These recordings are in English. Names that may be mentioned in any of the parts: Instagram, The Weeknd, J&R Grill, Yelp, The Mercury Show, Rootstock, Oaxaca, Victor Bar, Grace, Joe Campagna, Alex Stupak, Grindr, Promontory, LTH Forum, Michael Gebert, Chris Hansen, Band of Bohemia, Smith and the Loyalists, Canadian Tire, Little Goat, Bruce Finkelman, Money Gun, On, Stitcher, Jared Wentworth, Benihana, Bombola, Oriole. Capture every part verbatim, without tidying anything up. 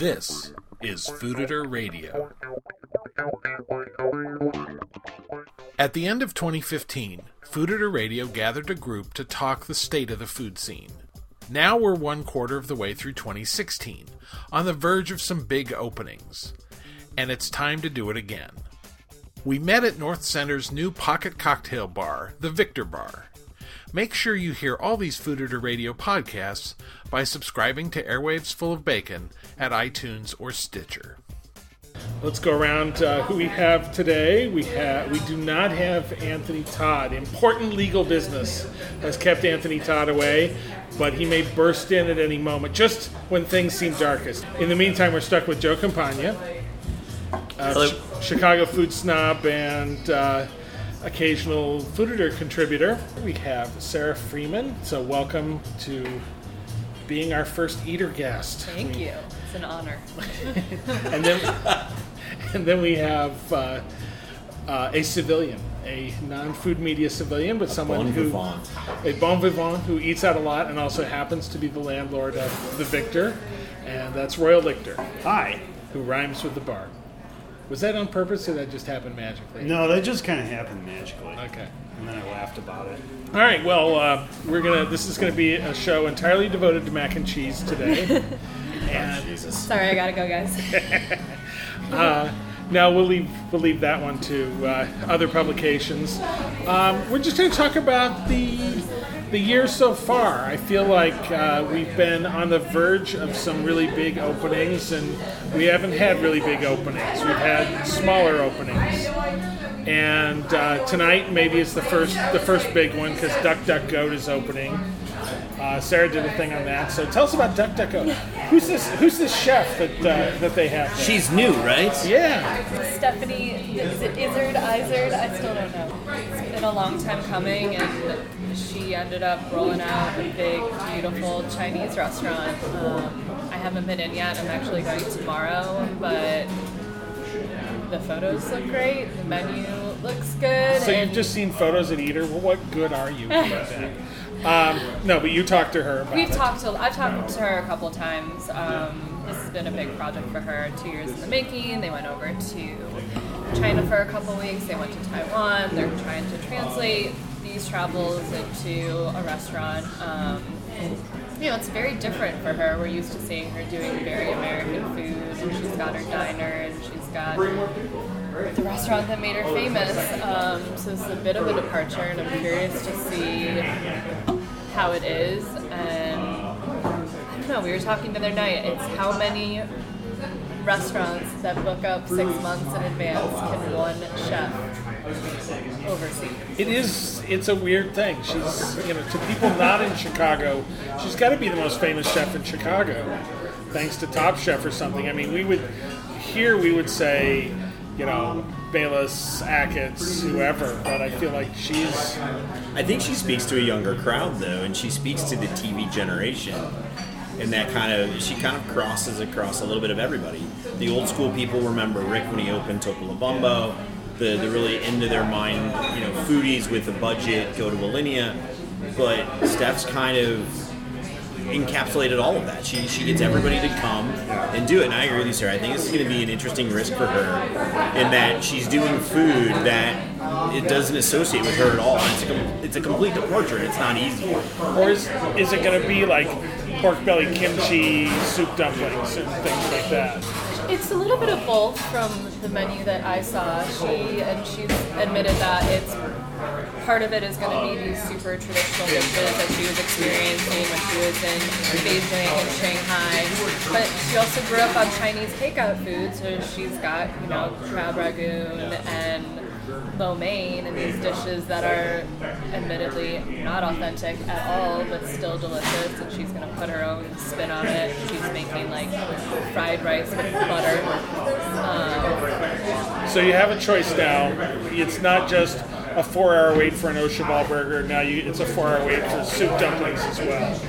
This is Fooditor Radio. At the end of twenty fifteen, Fooditor Radio gathered a group to talk the state of the food scene. Now we're one quarter of the way through twenty sixteen, on the verge of some big openings. And it's time to do it again. We met at North Center's new pocket cocktail bar, the Victor Bar. Make sure you hear all these Fooditor Radio podcasts by subscribing to Airwaves Full of Bacon at iTunes or Stitcher. Let's go around uh, who we have today. We have we do not have Anthony Todd. Important legal business has kept Anthony Todd away, but he may burst in at any moment, just when things seem darkest. In the meantime, we're stuck with Joe Campagna, uh, Ch- Chicago food snob and... Uh, occasional Fooditor contributor. We have Sarah Freeman, so welcome to being our first eater guest. Thank we, you. It's an honor. and then and then we have uh, uh, a civilian, a non-food media civilian, but a someone bon who... Vivant. A bon vivant who eats out a lot and also happens to be the landlord of the Victor, and that's Royal Lichter. Hi. Who rhymes with the bar. Was that on purpose, or that just happened magically? No, that just kind of happened magically. Okay. And then I laughed about it. All right. Well, uh, we're gonna. This is gonna be a show entirely devoted to mac and cheese today. and, oh, Jesus. Sorry, I gotta go, guys. uh, no, we'll leave. We'll leave that one to uh, other publications. Um, we're just gonna talk about the the year so far. I feel like uh, we've been on the verge of some really big openings, and we haven't had really big openings. We've had smaller openings, and uh, tonight maybe it's the first the first big one because Duck Duck Goat is opening. Uh, Sarah did a thing on that, so tell us about Duck Duck Goat. Who's this? Who's this chef that uh, that they have? There? She's new, right? Yeah. Stephanie is it Izard, Izard. I still don't know. It's been a long time coming, and she ended up rolling out a big, beautiful Chinese restaurant. Um, I haven't been in yet. I'm actually going tomorrow, but the photos look great. The menu looks good. So you've just seen photos at Eater. Well, what good are you? um, no, but you talked to her about We've it. talked to. I've talked to her a couple of times. Um, this has been a big project for her. Two years in the making. They went over to China for a couple weeks. They went to Taiwan. They're trying to translate these travels into a restaurant. Um, and, you know, it's very different for her. We're used to seeing her doing very American food, and she's got her diner, and she's got the restaurant that made her famous. Um, so it's a bit of a departure, and I'm curious to see how it is. And I don't know, we were talking the other night, it's how many restaurants that book up six months in advance can one chef overseas. It is. It's a weird thing. She's, you know, to people not in Chicago, she's got to be the most famous chef in Chicago, thanks to Top Chef or something. I mean, we would here we would say, you know, Bayless, Atkins, whoever. But I feel like she's. I think she speaks to a younger crowd though, and she speaks to the T V generation. And that kind of, she kind of crosses across a little bit of everybody. The old school people remember Rick when he opened Topolobampo. The, the really into their mind, you know, foodies with a budget go to Alinea, but Steph's kind of encapsulated all of that. She she gets everybody to come and do it, and I agree with you, Sarah. I think this is going to be an interesting risk for her in that she's doing food that it doesn't associate with her at all. It's a, it's a complete departure, and it's not easy. Or is, is it going to be like pork belly kimchi soup dumplings and things like that? It's a little bit of both from the menu that I saw. She and she's admitted that it's part of it is going to be these super traditional dishes that she was experiencing when she was in Beijing and Shanghai. But she also grew up on Chinese takeout food, so she's got, you know, crab ragoon and lo mein and these dishes that are admittedly not authentic at all, but still delicious, and she's going to put her own spin on it. She's making like fried rice with butter. Um, so you have a choice now. It's not just a four-hour wait for an Osha Ball burger. Now you, it's a four-hour wait for soup dumplings as well.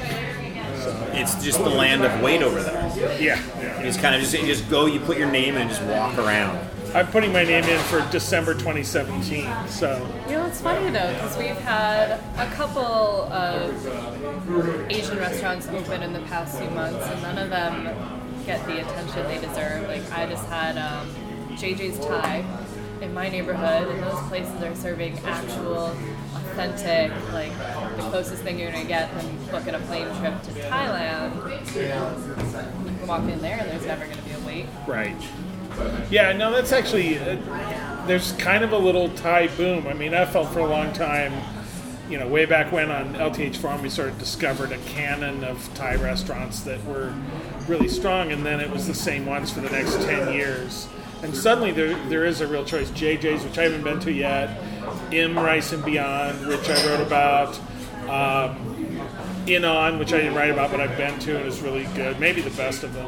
It's just the land of wait over there. Yeah. It's kind of just, you just go, you put your name in and just walk around. I'm putting my name in for December twenty seventeen, so... You know, it's funny, though, because we've had a couple of Asian restaurants open in the past few months, and none of them get the attention they deserve. Like, I just had um, J J's Thai in my neighborhood, and those places are serving actual, authentic, like, the closest thing you're going to get when booking a plane trip to Thailand, you know, you can walk in there and there's never going to be a wait. Right. Yeah, no, that's actually, uh, there's kind of a little Thai boom. I mean, I felt for a long time, you know, way back when on L T H Forum, we sort of discovered a canon of Thai restaurants that were really strong, and then it was the same ones for the next ten years. And suddenly there there is a real choice. J J's, which I haven't been to yet, M. Rice and Beyond, which I wrote about, um, In On, which I didn't write about, but I've been to and is really good. Maybe the best of them.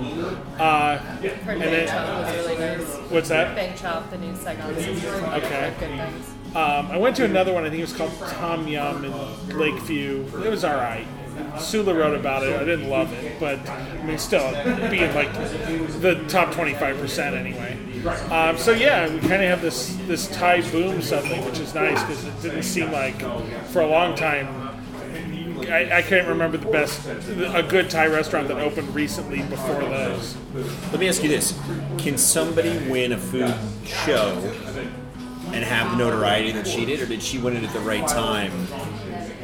Uh, and then, really nice. What's that? Bang Chop, the new Saigon. Okay. Good things. Um, I went to another one. I think it was called Tom Yum in Lakeview. It was all right. Sula wrote about it. I didn't love it, but I mean, still being like the top twenty-five percent anyway. Um, so yeah, we kind of have this this Thai boom suddenly, which is nice because it didn't seem like for a long time. I, I can't remember the best, a good Thai restaurant that opened recently before those. Let me ask you this. Can somebody win a food show and have the notoriety that she did, or did she win it at the right time?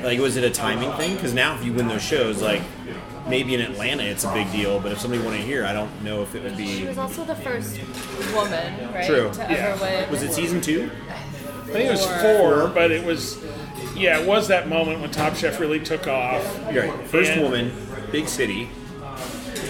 Like, was it a timing thing? Because now if you win those shows, like, maybe in Atlanta it's a big deal, but if somebody won it here, I don't know if it would be... She was also the first woman, right? True. To yeah. ever win. Was it season two? I think it was four, but it was... Yeah, it was that moment when Top Chef really took off. Right. First and, woman, big city.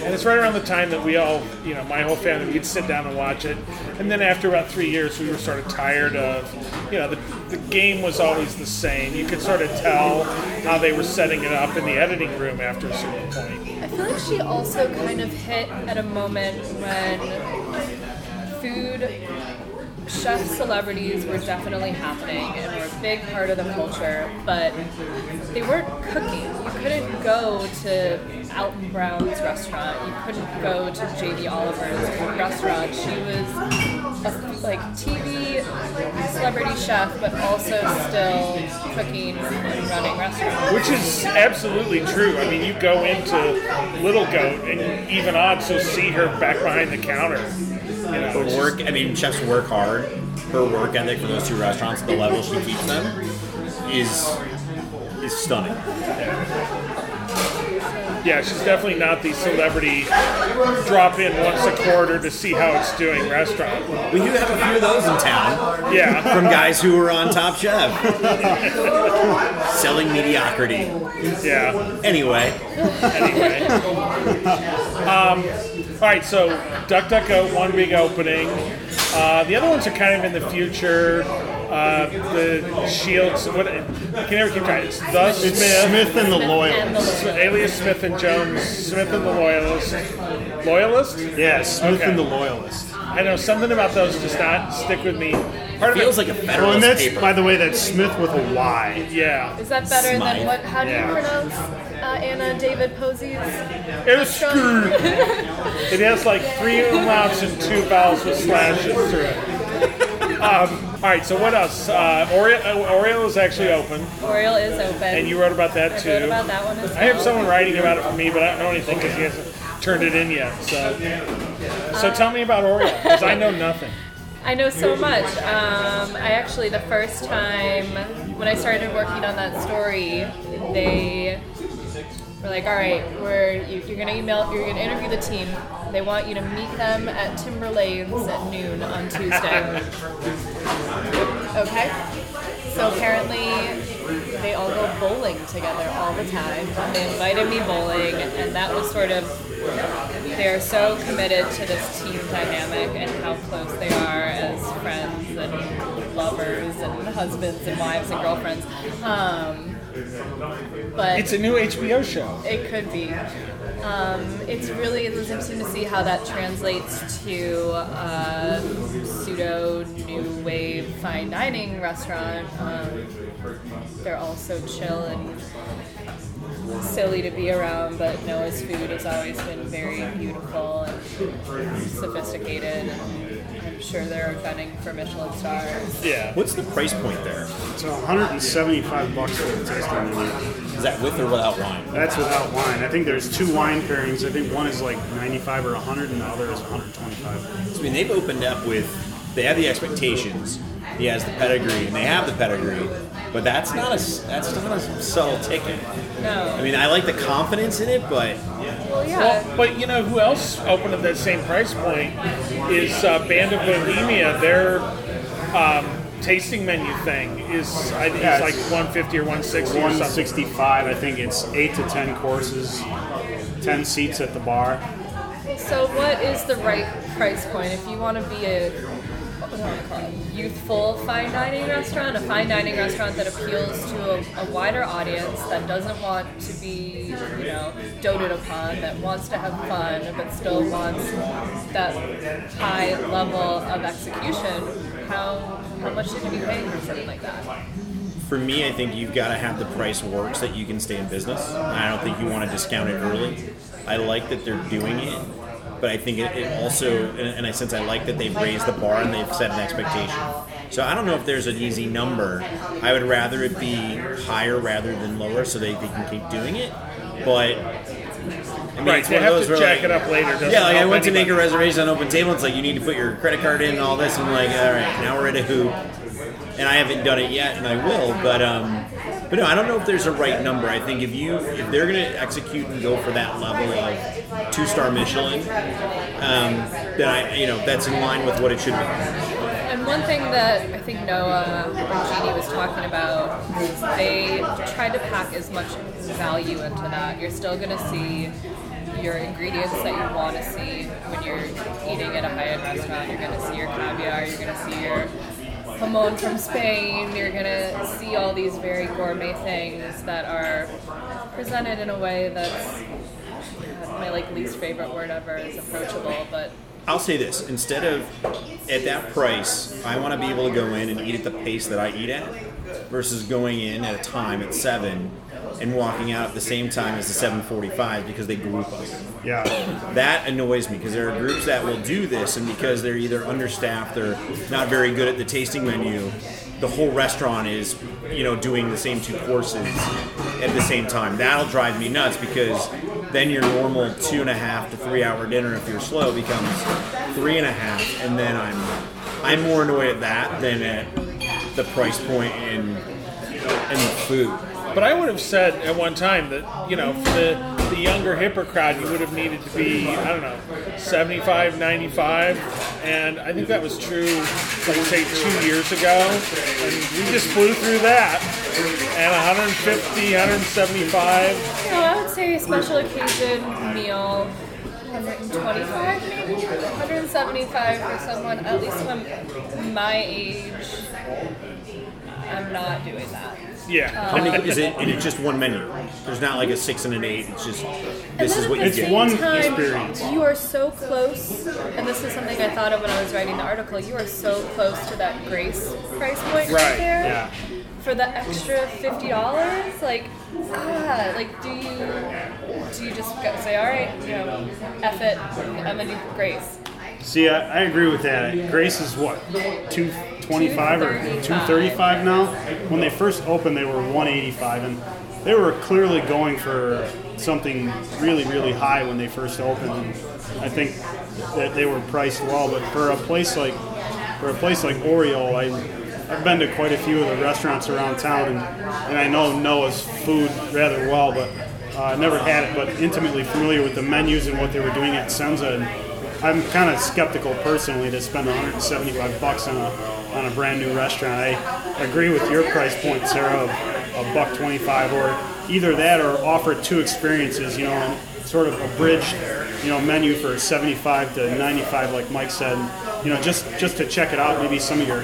And it's right around the time that we all, you know, my whole family, we'd sit down and watch it. And then after about three years, we were sort of tired of, you know, the, the game was always the same. You could sort of tell how they were setting it up in the editing room after a certain point. I feel like she also kind of hit at a moment when food... chef celebrities were definitely happening and were a big part of the culture, but they weren't cooking. You couldn't go to Alton Brown's restaurant. You couldn't go to J D Oliver's restaurant. She was a, like, T V celebrity chef, but also still cooking and running restaurants. Which is absolutely true. I mean, you go into Little Goat and even odds will see her back behind the counter. You know, her work, I mean, chefs work hard. Her work ethic for those two restaurants, the level she keeps them, is is stunning. Yeah. yeah, she's definitely not the celebrity drop in once a quarter to see how it's doing restaurant. We do have a few of those in town. Yeah. From guys who were on Top Chef. Selling mediocrity. Yeah. Anyway. Anyway. um, all right, so... Duck Duck Goat, one big opening. Uh, the other ones are kind of in the future. Uh, the Shields, what, I can never keep trying. It's the Smith, it's Smith and the Loyalists, alias Smith and Jones, Smith and the Loyalists, Loyalist. Yeah, Smith okay. and the Loyalist. I know something about those does not stick with me. Part of it feels like a federal well, paper. By the way, that's Smith with a Y. Yeah. Is that better Smythe. Than what? How do yeah. you pronounce uh, Anna David Posey's? It's It has like three umlauts and two vowels with slashes through it. Um, all right, so what else? Uh, Oriole is actually open. Oriole is open. And you wrote about that I too. I wrote about that one as well. I have someone writing about it for me, but I don't know anything because he hasn't turned it in yet. So, uh, so tell me about Oriole because I know nothing. I know so much. Um, I actually, the first time when I started working on that story, they were like, "All right, we're you, you're gonna email, you're gonna interview the team. They want you to meet them at Timberlane's at noon on Tuesday." Okay, so apparently they all go bowling together all the time. They invited me bowling, and that was sort of, they are so committed to this team dynamic and how close they are as friends and lovers and husbands and wives and girlfriends. Um, but it's a new H B O show. It could be. Um, it's really interesting to see how that translates to uh, pseudo new wave fine dining restaurant. Um, they're all so chill and silly to be around, but Noah's food has always been very beautiful and sophisticated. And I'm sure they're gunning for Michelin stars. Yeah. What's the price point there? It's one hundred seventy-five bucks for the tasting menu. Is that with or without wine? That's without wine. I think there's two wine pairings. I think one is like ninety-five or one hundred, and the other is one hundred twenty-five. So I mean, they've opened up with, they have the expectations, he has the pedigree, and they have the pedigree, but that's not a, that's not a subtle ticket. No. I mean, I like the confidence in it, but... Well, yeah. Well, but you know who else opened at that same price point is uh, Band of Bohemia. Their um, tasting menu thing is I think yeah, it's, it's like one fifty or one sixty or something. one sixty-five, I think it's eight to ten courses, ten seats at the bar. So what is the right price point if you want to be a youthful fine dining restaurant, a fine dining restaurant that appeals to a, a wider audience that doesn't want to be, you know, doted upon, that wants to have fun but still wants that high level of execution? How how much should you be paying for something like that? For me, I think you've got to have the price work so that you can stay in business. I don't think you want to discount it early. I like that they're doing it. But I think it, it also, in a sense, I like that they've raised the bar and they've set an expectation. So I don't know if there's an easy number. I would rather it be higher rather than lower so they, they can keep doing it. But I mean, right, it's one of those where you have to jack like, it up later. Doesn't yeah, like I went anybody. to make a reservation on Open Table. It's like you need to put your credit card in and all this. And I'm like, all right, now we're at a hoop. And I haven't done it yet, and I will. But um, but no, I don't know if there's a right number. I think if you if they're going to execute and go for that level of two-star Michelin, um, then I you know that's in line with what it should be. And one thing that I think Noah and Jeannie was talking about, they tried to pack as much value into that. You're still going to see your ingredients that you want to see when you're eating at a high-end restaurant. You're going to see your caviar. You're going to see your jamon from Spain. You're gonna see all these very gourmet things that are presented in a way that's my like least favorite word ever is approachable. But I'll say this: instead of at that price, I want to be able to go in and eat at the pace that I eat at, versus going in at a time at seven and walking out at the same time as the seven forty-five because they group us. Yeah. That annoys me because there are groups that will do this, and because they're either understaffed or not very good at the tasting menu, the whole restaurant is, you know, doing the same two courses at the same time. That'll drive me nuts because then your normal two and a half to three hour dinner, if you're slow, becomes three and a half, and then I'm I'm more annoyed at that than at the price point and and the food. But I would have said at one time that, you know, for the, the younger, hipper crowd, you would have needed to be, I don't know, seventy-five, ninety-five. And I think that was true, let's say, two years ago. And we just flew through that. And one fifty, one seventy-five. You know, I would say a special occasion meal, one twenty-five maybe? one seventy-five for someone, at least when my age, I'm not doing that. Yeah. Um, and, it, is it, and it's just one menu. There's not like a six and an eight. It's just, this is what you get. It's one experience. You are so close, and this is something I thought of when I was writing the article, you are so close to that Grace price point right, right there. Yeah. For the extra fifty dollars, like, ah, like, do you, do you just go, say, all right, you know, F it, I'm going to do Grace. See, I, I agree with that. Grace is what, two twenty-five or two thirty-five now. When they first opened, they were one eighty-five, and they were clearly going for something really, really high when they first opened. And I think that they were priced well, but for a place like for a place like Oriole, I, I've been to quite a few of the restaurants around town, and, and I know Noah's food rather well, but I uh, never had it, but intimately familiar with the menus and what they were doing at Senza. And I'm kind of skeptical personally to spend one seventy-five bucks on a on a brand new restaurant. I agree with your price point, Sarah, of a buck twenty-five, or either that or offer two experiences, you know, and sort of a bridge, you know, menu for seventy-five to ninety-five, like Mike said, you know, just, just to check it out, maybe some of your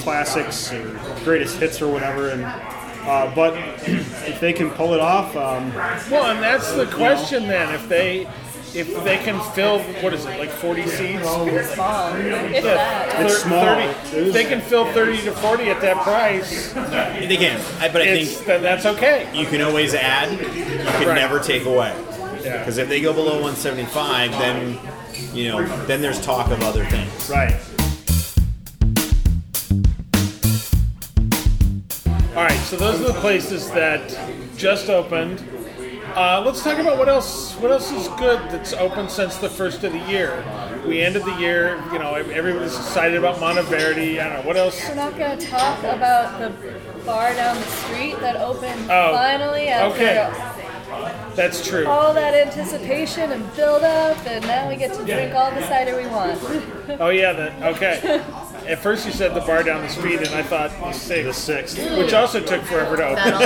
classics or greatest hits or whatever. And uh, but if they can pull it off, um, well, and that's the question, you know, then, if they. If they can fill, what is it, like forty seats? It's small. It's, thir- it's small. thirty, if they can fill thirty to forty at that price. They can, I, but I think that's okay. You can always add. You can right. never take away. Because yeah. if they go below one seventy-five, then you know, then there's talk of other things. Right. All right. So those are the places that just opened. Uh, let's talk about what else. What else is good that's open since the first of the year? We ended the year, you know, everybody's excited about Monteverdi. I don't know what else. We're not going to talk about the bar down the street that opened oh, finally. After okay, that's true. All that anticipation and build up, and now we get to yeah. drink all the cider we want. Oh yeah, the, okay. At first you said the bar down the street, and I thought you say the sixth, which also took forever to open. That also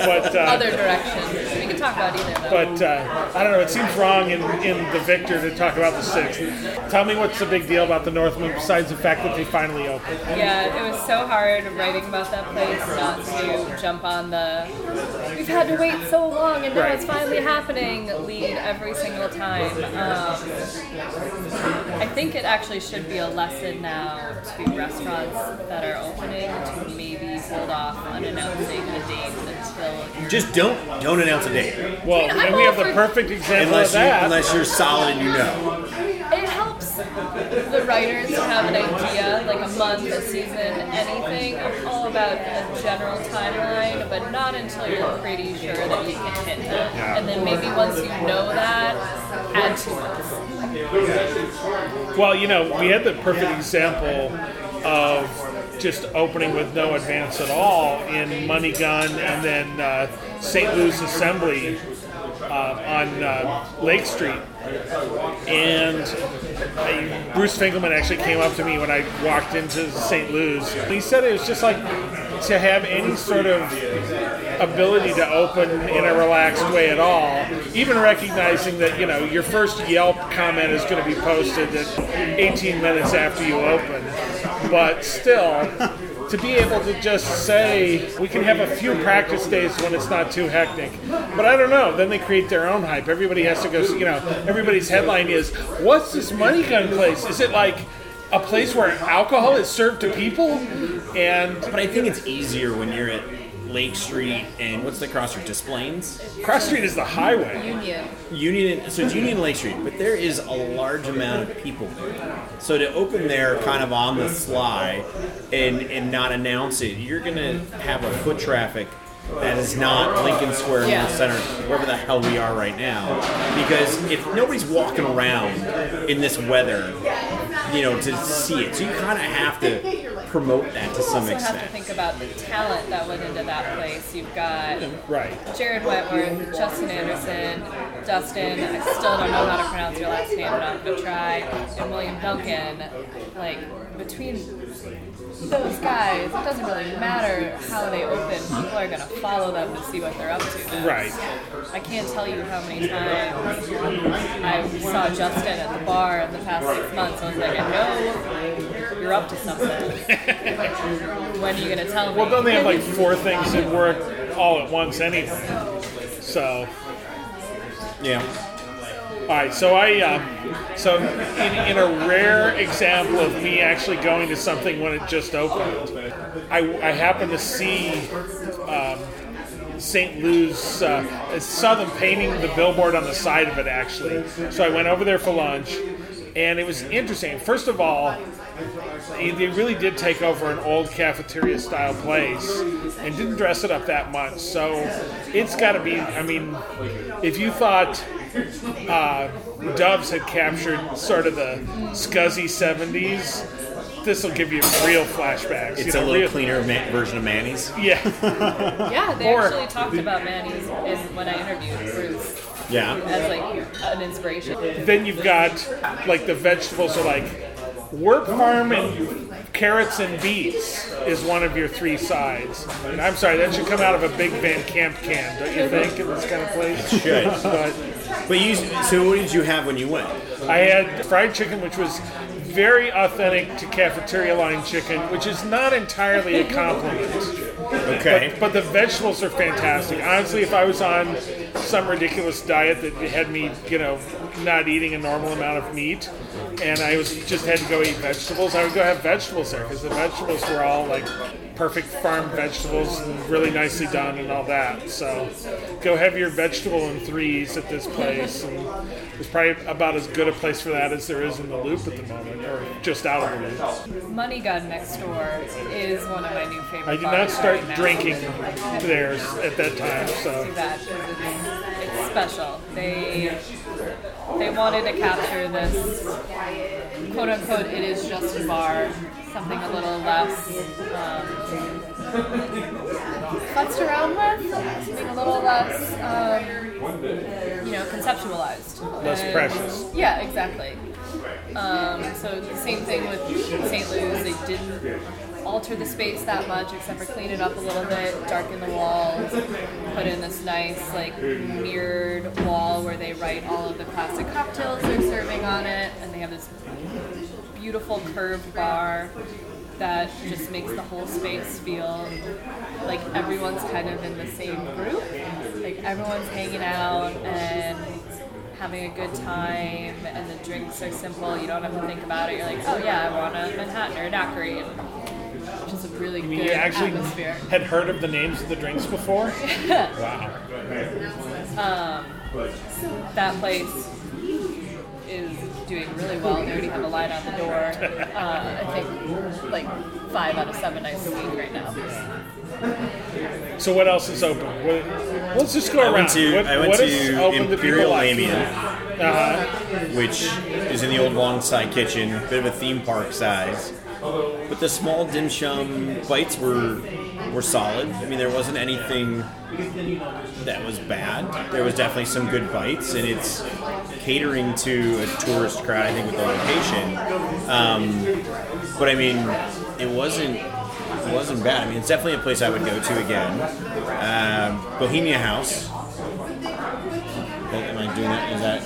is but, uh, other direction. We can talk about either, though. But, uh, I don't know, it seems wrong in, in the Victor to talk about the sixth. Tell me what's the big deal about the Northman, besides the fact that they finally opened. Yeah, it was so hard writing about that place not to jump on the, we've had to wait so long, and now right. it's finally happening lead every single time. Um, I think it actually should be a lesson now to restaurants that are opening to maybe hold off on announcing a date until just don't don't announce a date. Well, I mean, and we have the perfect example unless of that. You, unless you're solid and you know. It helps the writers to have an idea, like a month, a season, anything. I'm all about a general timeline, but not until you're pretty sure that you can hit that. Yeah. And then maybe once you know that, add two months. Well, you know, we had the perfect example of just opening with no advance at all in Money Gun and then uh, Saint Louis Assembly uh, on uh, Lake Street. And I, Bruce Finkelman actually came up to me when I walked into Saint Louis. He said it was just like to have any sort of ability to open in a relaxed way at all, even recognizing that, you know, your first Yelp comment is going to be posted at eighteen minutes after you open, but still to be able to just say we can have a few practice days when it's not too hectic. But I don't know, then they create their own hype. Everybody has to go, you know, everybody's headline is, what's this Money Gun place? Is it like a place where alcohol is served to people? And but I think it's easier when you're at Lake Street and what's the cross street? Des Plaines? Cross street is the highway. Union. Union. So it's Union and Lake Street, but there is a large amount of people there. So to open there kind of on the sly and, and not announce it, you're going to have a foot traffic that is not Lincoln Square yeah. Center, wherever the hell we are right now. Because if nobody's walking around in this weather, you know, to see it, so you kind of have to promote that to some extent. You also have to think about the talent that went into that place. You've got right. Jared Wentworth, Justin Anderson, Dustin, I still don't know how to pronounce your last name, but I'm going to try, and William Duncan. Like, between those guys, it doesn't really matter how they open. People are going to follow them to see what they're up to next. Right. I can't tell you how many times I saw Justin at the bar in the past six months. I was like, I know you're up to something. When are you going to tell me? Well, don't they have like four things that work all at once anyway? So, yeah. All right, so I, uh, so in, in a rare example of me actually going to something when it just opened, I, I happened to see um, Saint Louis, uh, saw them painting the billboard on the side of it actually. So I went over there for lunch, and it was interesting. First of all, they really did take over an old cafeteria style place and didn't dress it up that much. So it's got to be, I mean, if you thought uh, Doves had captured sort of the scuzzy seventies, this will give you real flashbacks. It's you know, a little real, cleaner man- version of Manny's. Yeah. Yeah, they or, actually talked about Manny's in, when I interviewed Bruce. Yeah. As like an inspiration. Then you've got like the vegetables are like Work Farm and Carrots and Beets is one of your three sides. And I'm sorry, that should come out of a Big Van Camp can, don't you think, in this kind of place? It should. But, but you, so what did you have when you went? I had fried chicken, which was very authentic to cafeteria line chicken, which is not entirely a compliment. Okay. But, but the vegetables are fantastic. Honestly, if I was on some ridiculous diet that had me, you know, not eating a normal amount of meat, and I was just had to go eat vegetables, I would go have vegetables there because the vegetables were all like perfect farm vegetables and really nicely done and all that. So go have your vegetable in threes at this place. And it's probably about as good a place for that as there is in the Loop at the moment, or just out of the Loop. Money Gun next door is one of my new favorite. I did not start right drinking theirs at that time. So too bad, 'cause it's, it's special. They they wanted to capture this quote unquote it is just a bar. Something a little less um, fussed around with, something a little less, um, you know, conceptualized. Less and, precious. Yeah, exactly. Um, so the same thing with Saint Louis. They didn't alter the space that much, except for clean it up a little bit, darken the walls, put in this nice, like, mirrored wall where they write all of the classic cocktails they're serving on it, and they have this beautiful curved bar that just makes the whole space feel like everyone's kind of in the same group, like everyone's hanging out and having a good time, and the drinks are simple. You don't have to think about it. You're like, oh yeah, I want a Manhattan or a daiquiri, which is a really you mean, good you actually atmosphere. Had heard of the names of the drinks before? Wow. Um, that place is doing really well. They already have a line out the door. Uh, I think like five out of seven nights a week right now. So what else is open? What, let's just go I around. Went to, what, I went what to Imperial Lamia, uh-huh. which is in the old Longside kitchen, a bit of a theme park size. But the small dim sum bites were were solid. I mean, there wasn't anything that was bad. There was definitely some good bites, and it's catering to a tourist crowd, I think, with the location. Um, but I mean, it wasn't it wasn't bad. I mean, it's definitely a place I would go to again. Uh, Bohemia House. Am I doing that? Is that?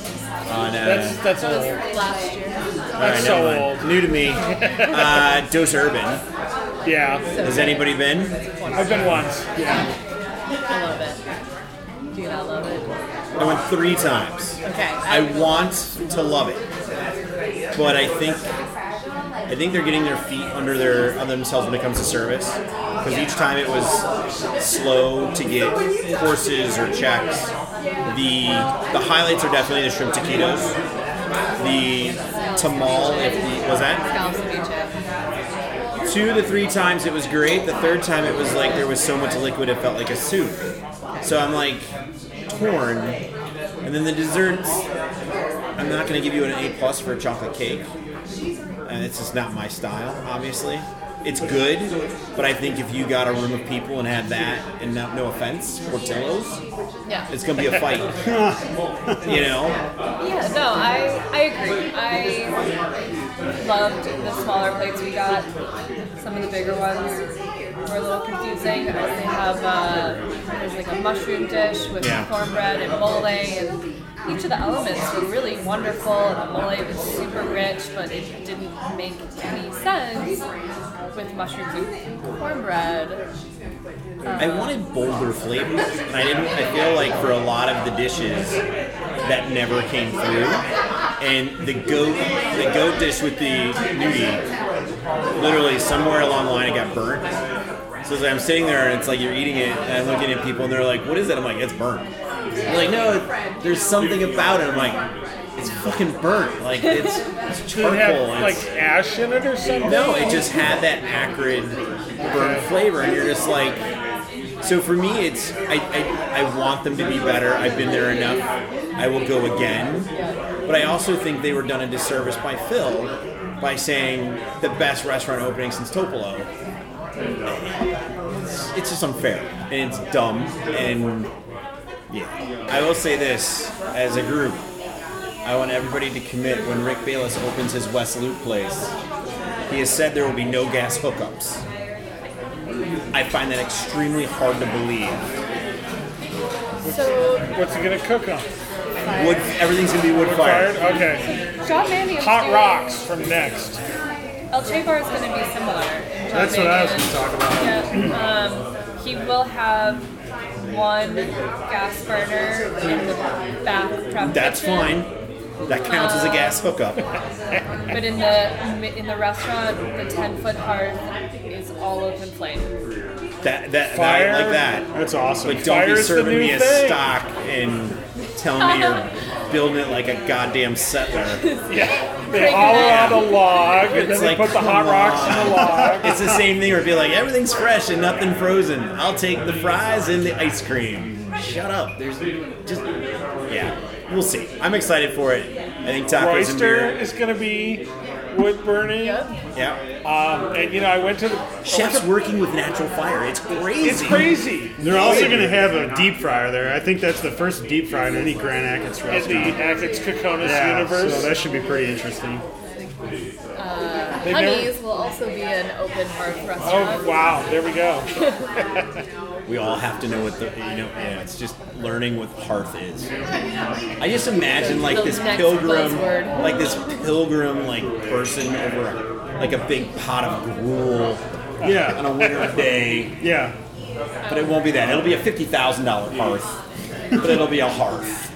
On, uh, that's that's old. Last year. That's so old. New to me. uh, Dos Urban. Yeah. Has anybody been? I've been once. Yeah. I love it. Do you not love it? I went three times. Okay. I, I want to love it, but I think I think they're getting their feet under their under themselves when it comes to service, because each time it was slow to get courses or checks. The the highlights are definitely the shrimp taquitos, the tamal, if the, was that? Two to three times it was great. The third time it was like there was so much liquid it felt like a soup. So I'm like torn. And then the desserts, I'm not going to give you an A plus for a chocolate cake. And it's just not my style, obviously. It's good, but I think if you got a room of people and had that, and no, no offense, Portillo's, yeah. it's going to be a fight, you know? Yeah, no, I, I agree. I loved the smaller plates we got. Some of the bigger ones were a little confusing. They have uh, there's like a mushroom dish with yeah. cornbread and mole, and each of the elements were really wonderful, and the mole was super rich, but it didn't make any sense with mushrooms and cornbread. Um, I wanted bolder flavors, and I didn't. I feel like for a lot of the dishes, that never came through. And the goat, the goat dish with the nudie, literally somewhere along the line it got burnt. So it's like I'm sitting there, and it's like you're eating it, and I'm looking at people, and they're like, "What is that?" I'm like, "It's burnt." They're like, no, there's something about it. I'm like, it's fucking burnt. Like, it's, it's charcoal. Did it have, like, ash in it or something? No, it just had that acrid, burnt flavor. And you're just like, so for me, it's, I, I, I want them to be better. I've been there enough. I will go again. But I also think they were done a disservice by Phil by saying the best restaurant opening since Topolo. It's, it's just unfair. And it's dumb. And... yeah. I will say this, as a group, I want everybody to commit when Rick Bayless opens his West Loop place. He has said there will be no gas hookups. I find that extremely hard to believe. So, what's he going to cook on? Wood, everything's going to be wood fired? Okay. John Mannium's Hot Rocks from Next. El Che Bar is going to be similar. That's what I was going to talk about. Yeah, um, he will have one gas burner in the back. That's fine. That counts um, as a gas hookup. But in the in the restaurant, the ten-foot hearth is all open flame. That that, Fire, that like that. That's awesome. But don't Fire's be serving me thing. a stock and telling me you're building it like a goddamn settler. Yeah, they all out a log, and it's then like, they put the hot rocks on the log. It's the same thing where it'd be like, everything's fresh and nothing frozen. I'll take the fries and the ice cream. Shut up. There's just yeah. We'll see. I'm excited for it. I think tacos and beer. Royster is going to be wood burning. Yeah. Um, and, you know, I went to the... Chefs to, working with natural fire. It's crazy. It's crazy. They're also going to have a deep fryer there. I think that's the first deep fryer in any Grand Atkins restaurant. In the Atkins Kokonas yeah, universe. So that should be pretty interesting. Uh, Honey's will also be an open hearth restaurant. Oh, wow. There we go. We all have to know what the, you know, yeah, it's just learning what hearth is. I just imagine like this pilgrim, like this pilgrim, like person over a, like a big pot of gruel yeah. on a winter day. Yeah. But it won't be that. It'll be a fifty thousand dollars hearth, but it'll be a hearth.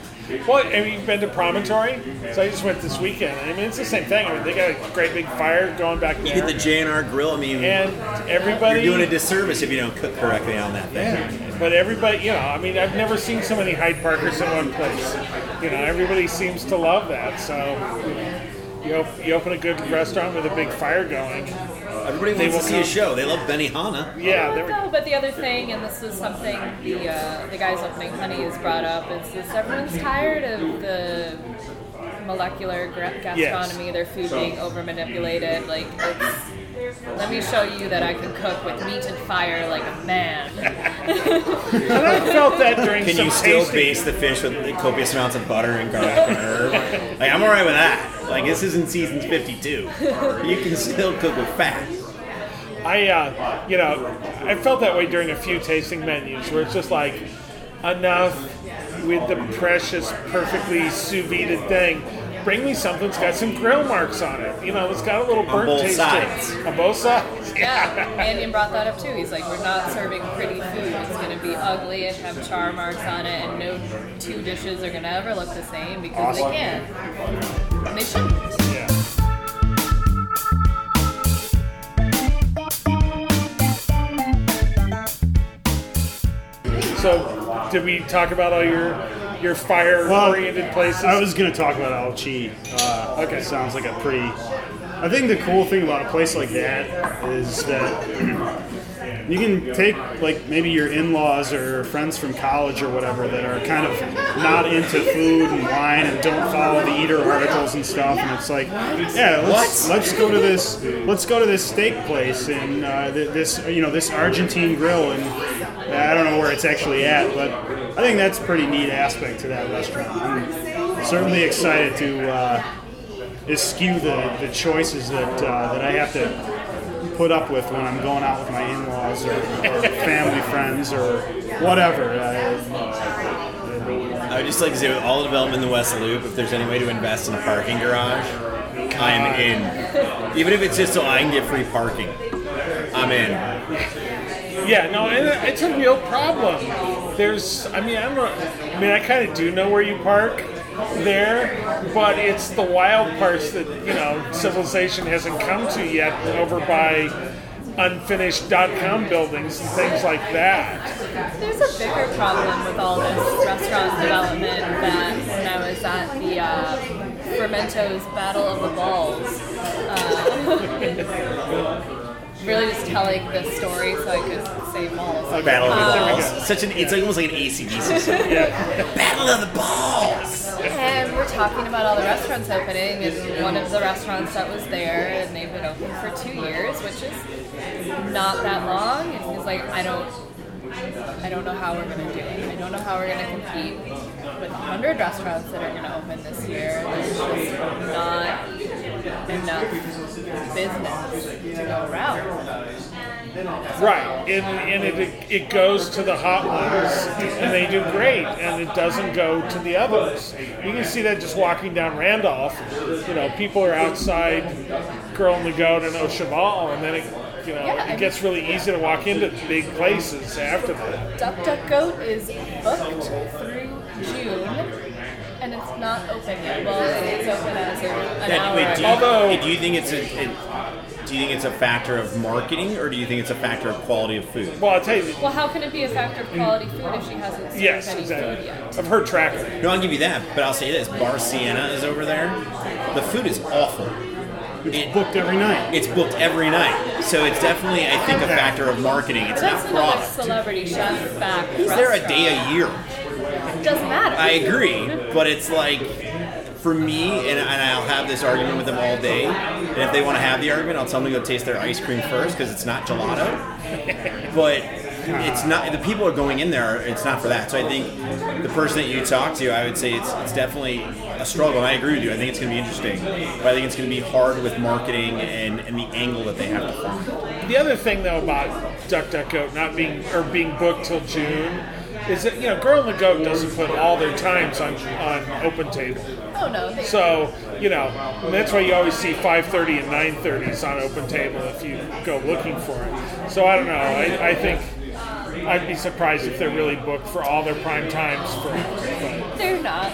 Well, have you been to Promontory? So I just went this weekend. I mean, it's the same thing. I mean, they got a great big fire going back there. You get the J and R Grill. I mean, and everybody, you're doing a disservice if you don't cook correctly on that thing. Yeah. But everybody, you know, I mean, I've never seen so many Hyde Parkers in one place. You know, everybody seems to love that. So you op- you open a good restaurant with a big fire going. Everybody wants to see a show. They love Benihana. Yeah. Well, no, but the other thing, and this was something the uh, the guys opening Honey has brought up, is this everyone's tired of the molecular gra- gastronomy, yes. their food so, being over-manipulated. Like, it's, let me show you that I can cook with meat and fire like a man. I felt that during Can some you still tasting. Base the fish with the copious amounts of butter and garlic and herb? Like, I'm all right with that. Like, this isn't season fifty-two. You can still cook with fat. I, uh, you know, I felt that way during a few tasting menus where it's just like, enough with the precious, perfectly sous vide thing. Bring me something that's got some grill marks on it. You know, it's got a little burnt taste to it. On both sides. Yeah. Mannion brought that up, too. He's like, we're not serving pretty food. It's going to be ugly and have char marks on it, and no two dishes are going to ever look the same because awesome. They can't. And they shouldn't. Yeah. So, did we talk about all your... Your fire-oriented well, places. I was going to talk about Alchi. Uh, okay, sounds like a pretty. I think the cool thing about a place like that is that you can take like maybe your in-laws or friends from college or whatever that are kind of not into food and wine and don't follow the Eater articles and stuff, and it's like, yeah, let's what? let's go to this let's go to this steak place and uh, this you know this Argentine grill, and I don't know where it's actually at, but. I think that's a pretty neat aspect to that restaurant. I'm certainly excited to uh, eschew the, the choices that uh, that I have to put up with when I'm going out with my in-laws or, or family friends or whatever. I, I would just like to say, with all the development in the West Loop, if there's any way to invest in a parking garage, I am in. Even if it's just so I can get free parking, I'm in. Yeah, no, and it's a real problem. There's, I mean, I'm, I mean, I kind of do know where you park there, but it's the wild parts that, you know, civilization hasn't come to yet, over by unfinished dot-com buildings and things like that. There's a bigger problem with all this restaurant development that when I was at the uh, Fermento's Battle of the Balls. Uh, really just telling the story so I could say balls. Like, Battle of the Balls. Um, Such an, it's yeah. almost like an A C D C song. Yeah. Battle of the Balls! And we're talking about all the restaurants opening, and one of the restaurants that was there, and they've been open for two years, which is not that long, and it's like, I don't, I don't know how we're going to do it. I don't know how we're going to compete with one hundred restaurants that are going to open this year. There's just not enough business to go around. Right, and, and it it goes to the hot ones, and they do great, and it doesn't go to the others. You can see that just walking down Randolph. You know, people are outside Girl and the Goat and Au Cheval, and then it... You know, yeah, it gets really easy to walk into big places after that. Duck Duck Goat is booked through June, and and it's not open yet. Well, it's open as an hour. Wait, do you, Although, do you think it's a? It, do you think it's a factor of marketing, or do you think it's a factor of quality of food? Well, I'll tell you. Well, how can it be a factor of quality food if she hasn't served yes, any exactly. food yet? I've heard tracker. No, I'll give you that, but I'll say this: Bar Sienna is over there. The food is awful. It's it, booked every night. It's booked every night. So it's definitely, I think, a factor of marketing. It's That's not product. That's another celebrity chef back. He's there a day a year. It doesn't matter. I agree, but it's like, for me, and, and I'll have this argument with them all day, and if they want to have the argument, I'll tell them to go taste their ice cream first, because it's not gelato. But it's not, the people are going in there, it's not for that. So I think the person that you talk to, I would say it's, it's definitely a struggle, and I agree with you. I think it's going to be interesting, but I think it's going to be hard with marketing and, and the angle that they have to find. The other thing, though, about Duck Duck Goat not being, or being booked till June, is that, you know, Girl and the Goat doesn't put all their times on on open table. Oh, no. So, you know, and that's why you always see five thirty and nine thirties on open table if you go looking for it. So, I don't know. I, I think I'd be surprised if they're really booked for all their prime times. For, but. They're not.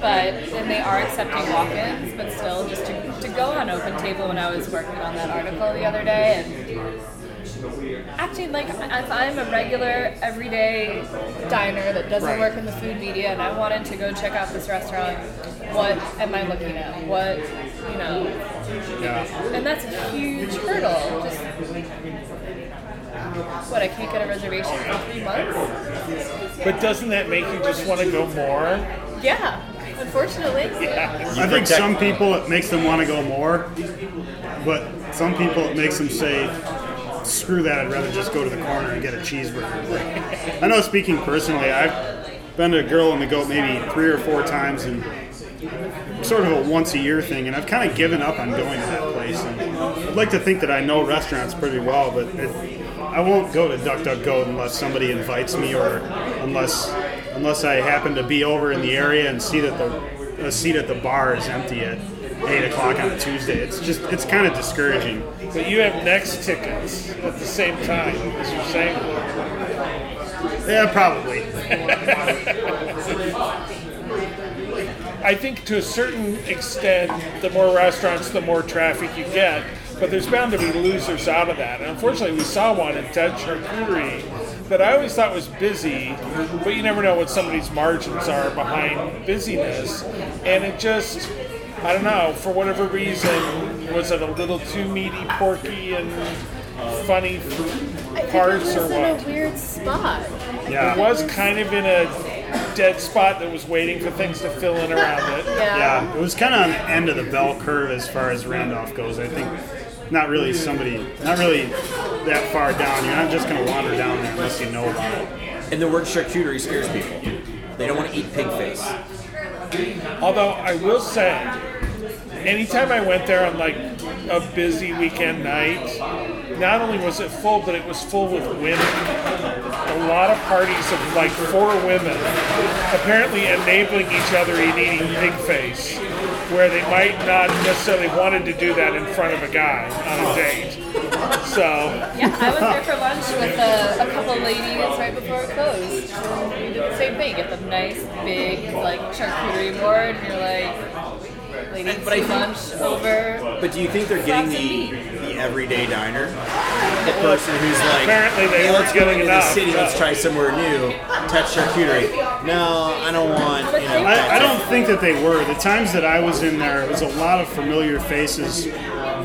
But then they are accepting walk-ins, but still, just to, to go on open table when I was working on that article the other day, and acting like if I'm a regular, everyday diner that doesn't right. work in the food media, and I wanted to go check out this restaurant, what am I looking at? What, you know? Yeah. And that's a huge hurdle. Just, what, I can't get a reservation for three months? But doesn't that make you just want to go more? Yeah, unfortunately. Yeah. I think some people, it makes them want to go more, but some people, it makes them say, screw that, I'd rather just go to the corner and get a cheeseburger. Like, I know, speaking personally, I've been to Girl and the Goat maybe three or four times, and sort of a once a year thing, and I've kind of given up on going to that place. And I'd like to think that I know restaurants pretty well, but it, I won't go to Duck Duck Goat unless somebody invites me, or unless unless I happen to be over in the area and see that the a seat at the bar is empty at eight o'clock on a Tuesday. It's just, it's kind of discouraging. But you have next tickets at the same time as you're saying? Yeah, probably. I think to a certain extent, the more restaurants, the more traffic you get. But there's bound to be losers out of that. And unfortunately, we saw one in Ted Charcuterie that I always thought was busy, but you never know what somebody's margins are behind busyness. And it just... I don't know, for whatever reason, was it a little too meaty, porky, and funny parts, or what? It was in a weird spot. Yeah. It was kind of in a dead spot that was waiting for things to fill in around it. Yeah. Yeah. It was kind of on the end of the bell curve as far as Randolph goes, I think. Not really somebody, not really that far down. You're not just going to wander down there unless you know about it. And the word charcuterie scares people. They don't want to eat pig face. Although I will say, anytime I went there on like a busy weekend night, not only was it full, but it was full with women. A lot of parties of like four women, apparently enabling each other in eating pig face, where they might not necessarily wanted to do that in front of a guy on a date. So yeah, I was there for lunch with a, a couple of ladies right before it closed. We did the same thing. Get the nice big like charcuterie board, and you're like, ladies, but I think, lunch over. But do you think they're getting the, the everyday diner, the person who's like, apparently they hey, let's go into the city, let's try somewhere new, touch charcuterie? No, I don't want. You know, I, I don't think that they were. The times that I was in there, it was a lot of familiar faces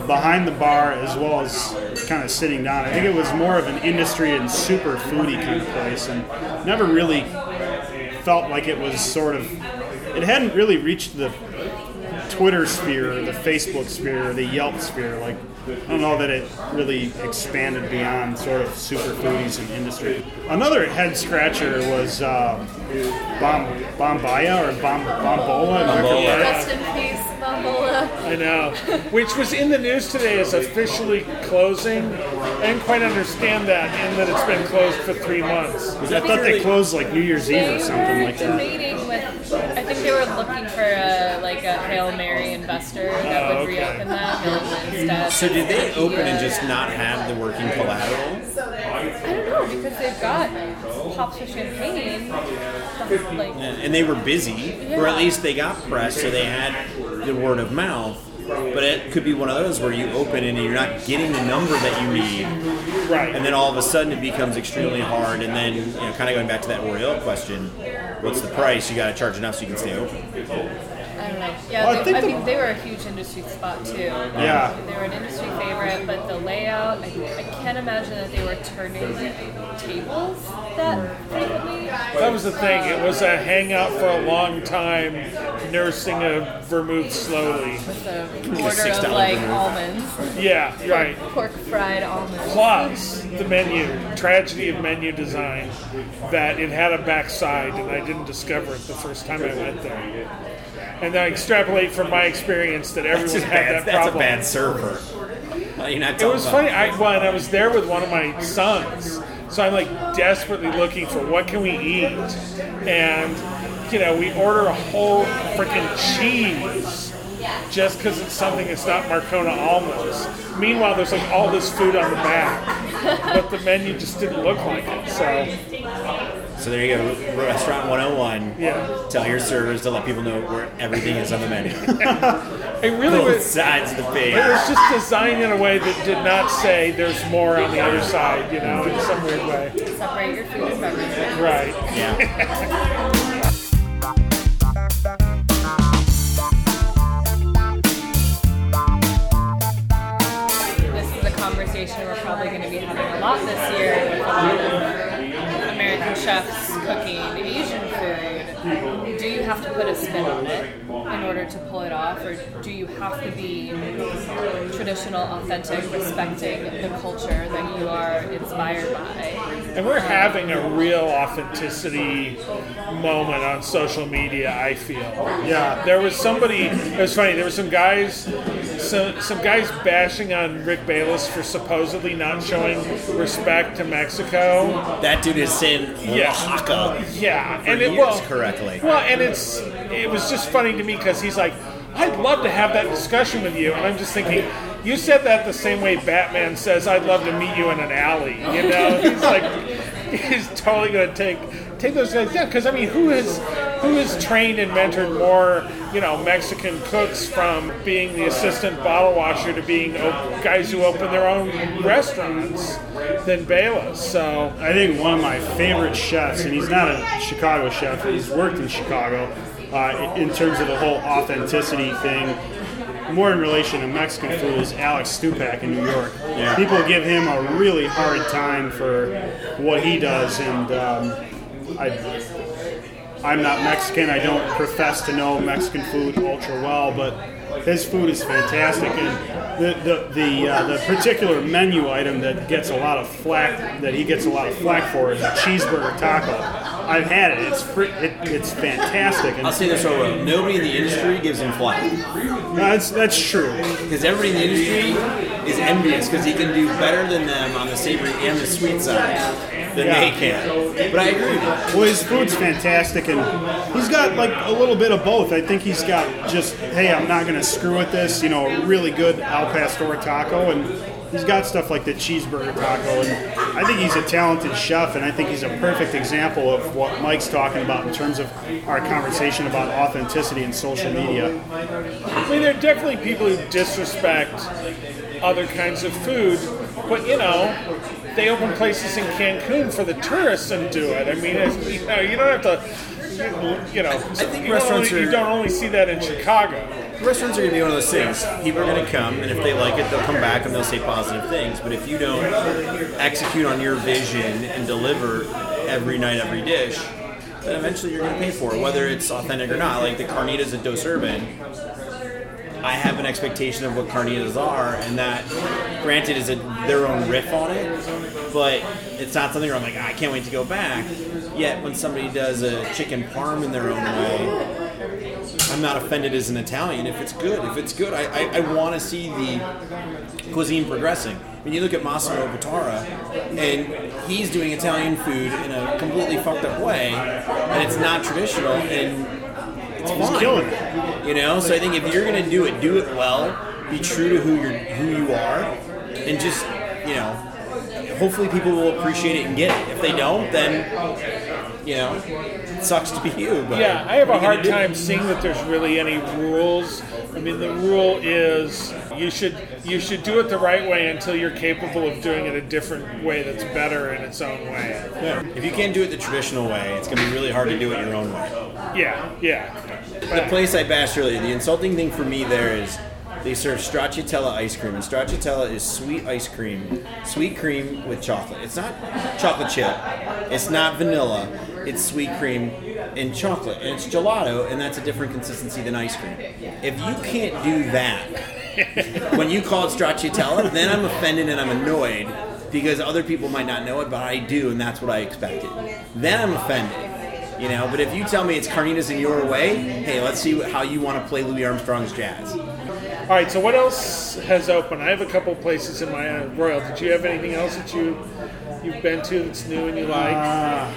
behind the bar, as well as kind of sitting down. I think it was more of an industry and super foodie kind of place, and never really felt like it was sort of, it hadn't really reached the Twitter sphere, the Facebook sphere, the Yelp sphere. Like, I don't know that it really expanded beyond sort of super foodies and industry. Another head scratcher was uh, Bom- Bombaya or Bom- Bombola. Bombola. Rest in peace, Bombola. I know. Which was in the news today as officially closing. I didn't quite understand that, and that it's been closed for three months. I thought they closed like New Year's Eve or something like that. They were debating with, I think they were looking for a, like a Hail Mary investor that oh, would okay. reopen that, and instead. So did they open and just not have the working collateral? I don't know, because they've got pops of champagne. Like, and, and they were busy, yeah. or at least they got press, so they had the word of mouth. But it could be one of those where you open and you're not getting the number that you need, right? And then all of a sudden it becomes extremely hard. And then, you know, kind of going back to that Oriole question, what's the price? You got to charge enough so you can stay open. I don't know. Yeah, well, they, I, think I the, mean, they were a huge industry spot too. Yeah, they were an industry favorite, but the layout, I, I can't imagine that they were turning tables that frequently. That was the thing. It was a hangout for a long time, nursing a vermouth slowly. So, order of like almonds. Yeah, right. Pork fried almonds. Plus the menu, tragedy of menu design, that it had a backside and I didn't discover it the first time I went there. And I extrapolate from my experience that everyone had bad, that that's problem. That's a bad server. Well, you're not it was funny. I, well, and I was there with one of my sons, so I'm like desperately looking for what can we eat, and you know we order a whole freaking cheese. Just because it's something that's not Marcona almonds. Meanwhile, there's like all this food on the back, but the menu just didn't look like it. So, so there you go, Restaurant one oh one. Yeah. Tell your servers to let people know where everything is on the menu. It really Both was sides of the page. It was just designed in a way that did not say there's more on the other side. You know, in some weird way. Separate your food from everything. Right. Yeah. We're probably going to be having a lot this year with a lot of American chefs cooking Asian food. Do you have to put a spin on it in order to pull it off, or do you have to be traditional, authentic, respecting the culture that you are inspired by? And we're having a real authenticity moment on social media, I feel. Yeah, there was somebody, it was funny, there were some guys So, some guys bashing on Rick Bayless for supposedly not showing respect to Mexico. That dude is in Oaxaca. Yeah, yeah. For and it well, correctly. Well, and it's it was just funny to me because he's like, I'd love to have that discussion with you, and I'm just thinking, you said that the same way Batman says, I'd love to meet you in an alley. You know, he's like, he's totally gonna take. Take those guys, yeah, because I mean, who has who has trained and mentored more, you know, Mexican cooks from being the assistant bottle washer to being op- guys who open their own restaurants than Bayless? So I think one of my favorite chefs, and he's not a Chicago chef, but he's worked in Chicago, uh, in terms of the whole authenticity thing. More in relation to Mexican food is Alex Stupak in New York. Yeah. People give him a really hard time for what he does, and. Um, I, I'm not Mexican. I don't profess to know Mexican food ultra well, but his food is fantastic. And the the the, uh, the particular menu item that gets a lot of flack that he gets a lot of flack for is a cheeseburger taco. I've had it. It's fr- it, it's fantastic. And I'll say this real well. Nobody in the industry gives him flack. No, that's that's true. Because everybody in the industry is envious because he can do better than them on the savory and the sweet side. Than yeah. they can. But I agree. Well, his food's fantastic, and he's got like a little bit of both. I think he's got just, hey, I'm not going to screw with this, you know, a really good al pastor taco, and he's got stuff like the cheeseburger taco, and I think he's a talented chef, and I think he's a perfect example of what Mike's talking about in terms of our conversation about authenticity and social media. I mean, there are definitely people who disrespect other kinds of food, but, you know, they open places in Cancun for the tourists and do it. I mean, it's, you know, you don't have to, you know, I, I think you, restaurants don't only, are, you don't only see that in Chicago. Restaurants are going to be one of those things. People are going to come, and if they like it, they'll come back and they'll say positive things. But if you don't execute on your vision and deliver every night, every dish, then eventually you're going to pay for it, whether it's authentic or not. Like the carnitas at Dos Urban. I have an expectation of what carnitas are, and that, granted, is a, their own riff on it, but it's not something where I'm like, ah, I can't wait to go back. Yet, when somebody does a chicken parm in their own way, I'm not offended as an Italian if it's good. If it's good, I, I, I want to see the cuisine progressing. When you look at Massimo Bottura, and he's doing Italian food in a completely fucked up way, and it's not traditional, and it's fine. Killing it. You know, so I think if you're gonna do it, do it well. Be true to who you're, who you are, and just, you know, hopefully people will appreciate it and get it. If they don't, then, you know, it sucks to be you. But yeah, I have a hard time seeing that there's really any rules. I mean, the rule is you should you should do it the right way until you're capable of doing it a different way that's better in its own way. Yeah. If you can't do it the traditional way, it's going to be really hard to do it your own way. Yeah, yeah. The place I bashed earlier, the insulting thing for me there is they serve stracciatella ice cream, and stracciatella is sweet ice cream, sweet cream with chocolate. It's not chocolate chip, it's not vanilla, it's sweet cream and chocolate, and it's gelato, and that's a different consistency than ice cream. If you can't do that when you call it stracciatella, then I'm offended and I'm annoyed because other people might not know it, but I do, and that's what I expected. Then I'm offended. You know, but if you tell me it's carnitas in your way, hey, let's see how you want to play Louis Armstrong's jazz. All right, so what else has opened? I have a couple places in my uh, Royal. Did you have anything else that you, you've been to that's new and you like? Uh,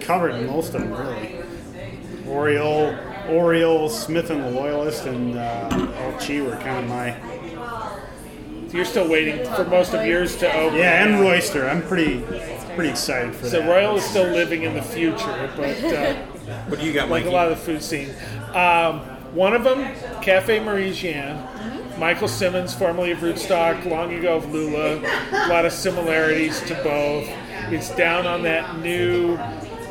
covered most of them, really. Oriole, Oriole, Smith and the Loyalists, and uh, Alchi were kind of my... So you're still waiting for most of yours to open? Yeah, and Royster. I'm pretty... pretty excited for so that. So Royal is still living in the future, but uh, what do you got, like Mikey? A lot of the food scene. Um, one of them, Cafe Marie-Jeanne. Mm-hmm. Michael Simmons, formerly of Rootstock, long ago of Lula. A lot of similarities to both. It's down on that new,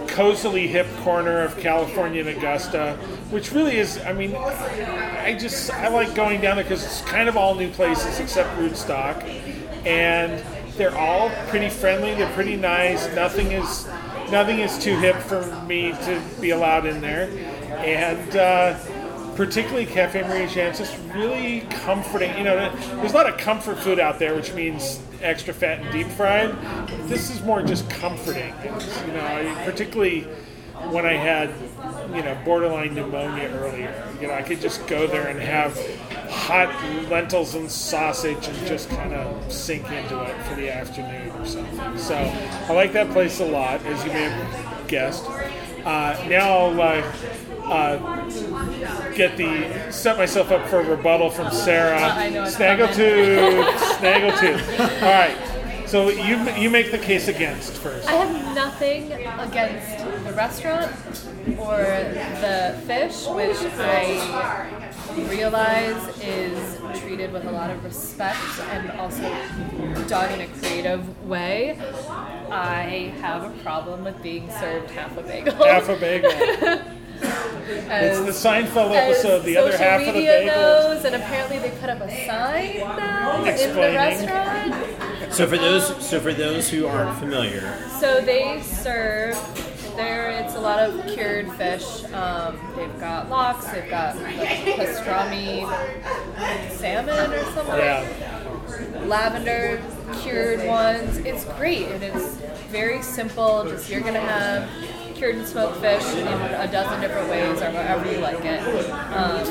cozily hip corner of California and Augusta, which really is, I mean, I just, I like going down there because it's kind of all new places except Rootstock. And they're all pretty friendly. They're pretty nice. Nothing is, nothing is too hip for me to be allowed in there, and uh, particularly Cafe Marie-Jeanne. It's just really comforting. You know, there's a lot of comfort food out there, which means extra fat and deep fried. This is more just comforting. You know, I, particularly when I had, you know, borderline pneumonia earlier. You know, I could just go there and have hot lentils and sausage and just kind of sink into it for the afternoon or something. So I like that place a lot, as you may have guessed. Uh, now I'll uh, uh, get the set myself up for a rebuttal from Sarah. Snaggletooth, Snaggletooth. All right. So you you make the case against first. I have nothing against the restaurant or the fish, which I realize is treated with a lot of respect and also done in a creative way. I have a problem with being served half a bagel. Half a bagel. As, it's the Seinfeld episode, the other half of the bagel. Knows, and apparently they put up a sign now explaining. In the restaurant. So for those, so for those who aren't familiar, so they serve. There, it's a lot of cured fish. Um, they've got lox, they've got pastrami, salmon or something. Yeah. Lavender, cured ones. It's great, and it's very simple. Just you're gonna have cured and smoked fish in a dozen different ways, or however you like it. Um,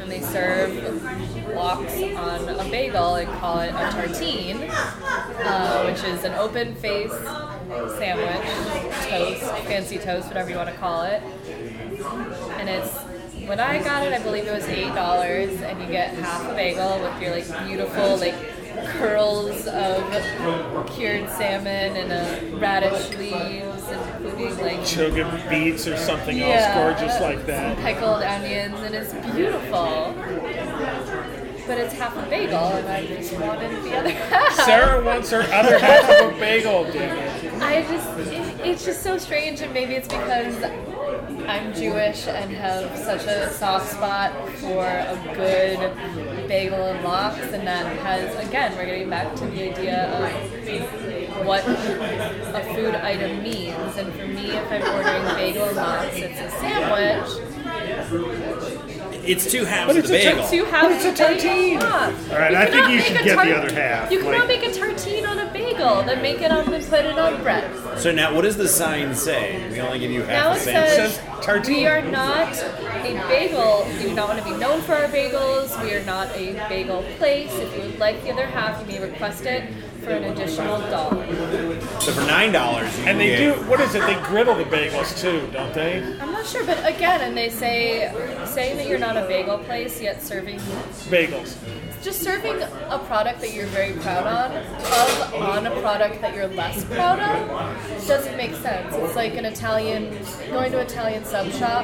and they serve lox on a bagel and call it a tartine, uh, which is an open face sandwich, toast, fancy toast, whatever you want to call it. And it's, when I got it, I believe it was eight dollars, and you get half a bagel with your like beautiful like curls of cured salmon and a radish leaves and including like choga beets or something yeah, else gorgeous like that. Pickled onions, and it's beautiful. But it's half a bagel, and I just wanted the other half. Sarah wants her other half of a bagel, damn it. I just, it, it's just so strange, and maybe it's because I'm Jewish and have such a soft spot for a good bagel and lox, and that has, again, we're getting back to the idea of what a food item means. And for me, if I'm ordering bagel and lox, it's a sandwich. It's two halves but of the bagel. It's a tartine. Yeah. All right, I think you should get tar- the other half. You cannot like, make a tartine on a bagel, then make it up and put it on bread. So now, what does the sign say? We only give you half now the sandwich. Now it says tartine. We are not a bagel. We do not want to be known for our bagels. We are not a bagel place. If you would like the other half, you may request it for an additional dollar. So for nine dollars, and they do what is it? They griddle the bagels too, don't they? I'm not sure, but again, and they say saying that you're not a bagel place yet serving bagels. just serving a product that you're very proud on, of on a product that you're less proud of, doesn't make sense. It's like an Italian, going to an Italian sub shop,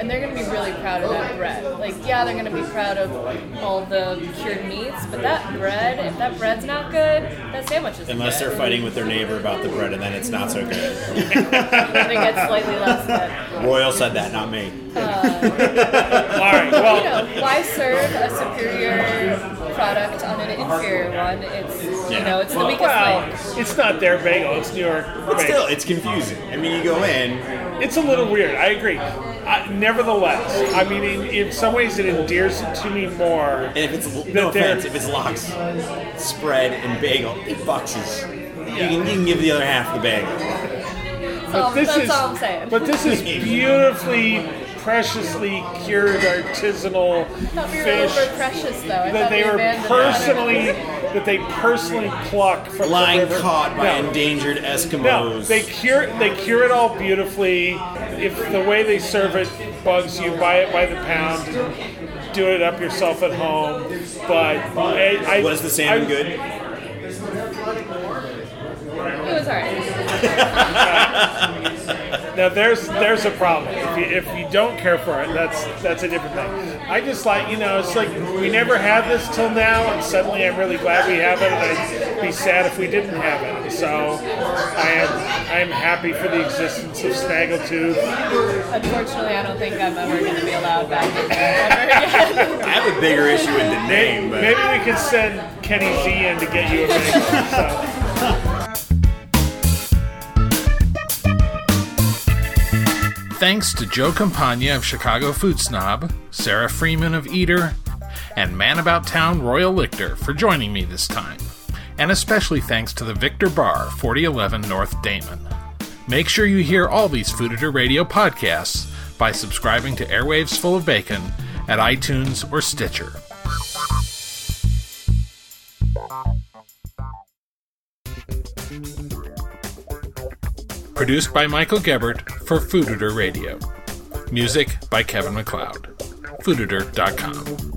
and they're going to be really proud of that bread. Like, yeah, they're going to be proud of all the cured meats, but that bread, if that bread's not good, that sandwich isn't good. Unless they're fighting with their neighbor about the bread, and then it's not so good. Then it gets slightly less good. Royal said that, not me. Uh, all right, well. You know, why serve a superior product on an inferior one? It's, yeah. you know, it's the weakest well, link. It's not their bagel, it's New York bagel. But still, it's confusing. I mean, you go in. It's a little weird, I agree. I, nevertheless, I mean, in, in some ways it endears it to me more. And if it's, no offense, if it's lox, spread, and bagel, eight bucks is, yeah. you, can, you can give the other half the bagel. But all, this that's is, all I'm saying. But this is beautifully... preciously cured artisanal fish. Precious, though. I that they, they were personally, that. that they personally pluck from Line the river. Caught by no. endangered Eskimos. No, they cure, they cure it all beautifully. If the way they serve it bugs you, buy it by the pound. And do it up yourself at home. But I, I, was the salmon I, good? It was alright. Now there's there's a problem. If you, if you don't care for it, that's that's a different thing. I just like, you know, it's like we never had this till now, and suddenly I'm really glad we have it, and I'd be sad if we didn't have it. So I am I am happy for the existence of snaggletooth. Unfortunately, I don't think I'm ever going to be allowed back. I have a bigger issue with the name. But. Maybe we could send Kenny Z in to get you a bagel. So. Thanks to Joe Campagna of Chicago Food Snob, Sarah Freeman of Eater, and Man About Town Royal Lichter for joining me this time. And especially thanks to the Victor Bar, forty eleven North Damon. Make sure you hear all these Fooditor Radio podcasts by subscribing to Airwaves Full of Bacon at iTunes or Stitcher. Produced by Michael Gebert for Fooditor Radio. Music by Kevin MacLeod. Fooditor dot com